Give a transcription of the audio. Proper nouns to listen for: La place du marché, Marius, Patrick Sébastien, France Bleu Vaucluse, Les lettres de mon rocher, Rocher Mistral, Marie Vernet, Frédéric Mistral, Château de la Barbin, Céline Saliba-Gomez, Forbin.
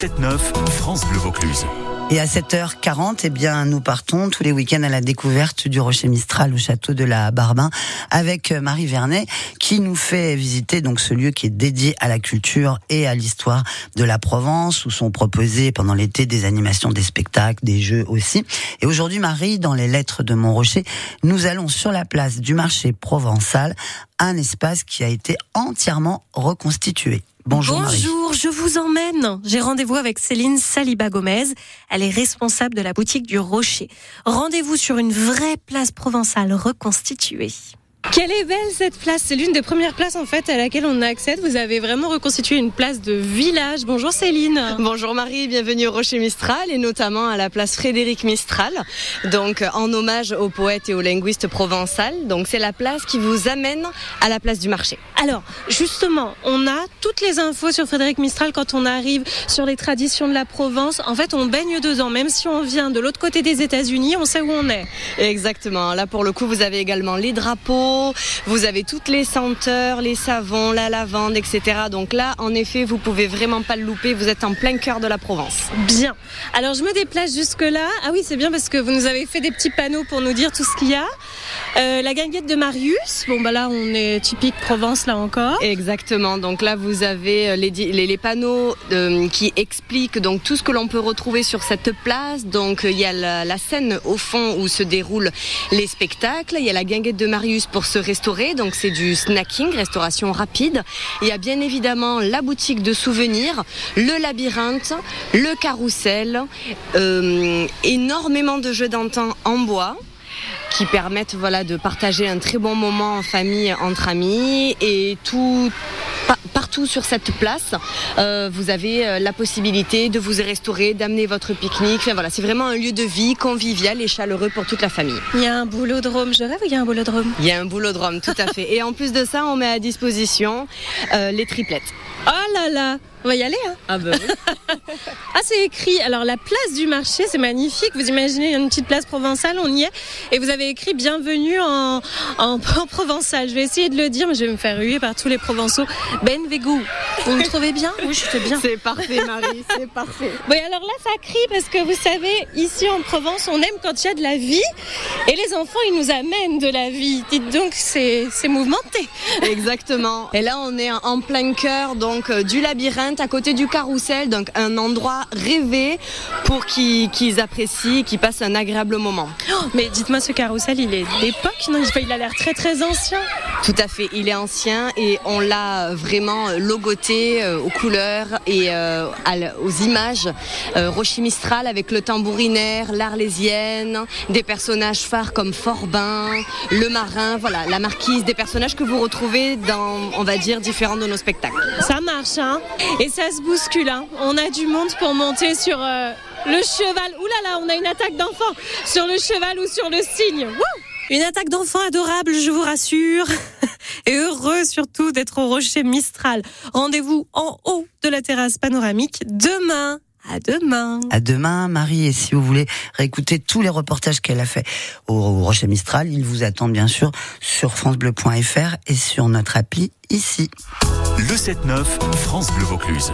7-9, France Bleu Vaucluse. Et à 7h40, eh bien, nous partons tous les week-ends à la découverte du Rocher Mistral au Château de la Barbin avec Marie Vernet qui nous fait visiter donc ce lieu qui est dédié à la culture et à l'histoire de la Provence où sont proposées pendant l'été des animations, des spectacles, des jeux aussi. Et aujourd'hui, Marie, dans Les lettres de mon rocher, nous allons sur la place du marché provençal, un espace qui a été entièrement reconstitué. Bonjour, je vous emmène. J'ai rendez-vous avec Céline Saliba-Gomez. Elle est responsable de la boutique du Rocher. Rendez-vous sur une vraie place provençale reconstituée. Quelle est belle cette place, c'est l'une des premières places en fait à laquelle on accède, vous avez vraiment reconstitué une place de village. Bonjour Céline. Bonjour Marie, bienvenue au Rocher Mistral et notamment à la place Frédéric Mistral, donc en hommage aux poètes et aux linguistes provençal, donc c'est la place qui vous amène à la place du marché. Alors justement, on a toutes les infos sur Frédéric Mistral quand on arrive sur les traditions de la Provence, en fait on baigne dedans, même si on vient de l'autre côté des États-Unis, on sait où on est. Exactement, là pour le coup vous avez également les drapeaux, vous avez toutes les senteurs, les savons, la lavande, etc. Donc là, en effet, vous pouvez vraiment pas le louper. Vous êtes en plein cœur de la Provence. Bien. Alors, je me déplace jusque-là. Ah oui, c'est bien parce que vous nous avez fait des petits panneaux pour nous dire tout ce qu'il y a. La guinguette de Marius. Bon, bah là, on est typique Provence, là encore. Exactement. Donc là, vous avez les panneaux qui expliquent donc tout ce que l'on peut retrouver sur cette place. Donc, il y a la scène au fond où se déroulent les spectacles. Il y a la guinguette de Marius pour se restaurer, donc c'est du snacking, restauration rapide. Il y a bien évidemment la boutique de souvenirs, le labyrinthe, le carrousel, énormément de jeux d'antan en bois qui permettent voilà, de partager un très bon moment en famille, entre amis et tout... Partout sur cette place, vous avez la possibilité de vous restaurer, d'amener votre pique-nique. Enfin, voilà, c'est vraiment un lieu de vie convivial et chaleureux pour toute la famille. Il y a un boulodrome, je rêve, il y a un boulodrome. Il y a un boulodrome, tout à fait. Et en plus de ça, on met à disposition les triplettes. Oh là là, on va y aller hein. Ah ben oui. Ah c'est écrit, alors la place du marché, c'est magnifique, vous imaginez une petite place provençale, on y est. Et vous avez écrit bienvenue en provençal, je vais essayer de le dire, mais je vais me faire huer par tous les provençaux. Benvegou, vous me trouvez bien? Oui je suis bien. C'est parfait Marie, c'est parfait. Oui alors là ça crie parce que vous savez, ici en Provence on aime quand il y a de la vie. Et les enfants ils nous amènent de la vie, dites donc c'est mouvementé. Exactement, et là on est en plein cœur donc du labyrinthe à côté du carrousel, donc un endroit rêvé pour qu'ils apprécient, qu'ils passent un agréable moment. Oh, mais dites-moi, ce carrousel, il est d'époque, non? Il a l'air très très ancien. Tout à fait, il est ancien et on l'a vraiment logoté aux couleurs et aux images. Rocher Mistral avec le tambourinaire, l'arlésienne, des personnages phares comme Forbin, le marin, voilà, la marquise, des personnages que vous retrouvez dans, on va dire, différents de nos spectacles. Ça marche, hein. Et ça se bouscule, hein. On a du monde pour monter sur le cheval. Ouh là là, on a une attaque d'enfant sur le cheval ou sur le cygne. Wouh! Une attaque d'enfant adorable, je vous rassure. Et heureux surtout d'être au Rocher Mistral. Rendez-vous en haut de la terrasse panoramique demain. À demain. À demain, Marie. Et si vous voulez réécouter tous les reportages qu'elle a fait au Rocher Mistral, ils vous attendent bien sûr sur francebleu.fr et sur notre appli ici. Le 7-9, France Bleu Vaucluse.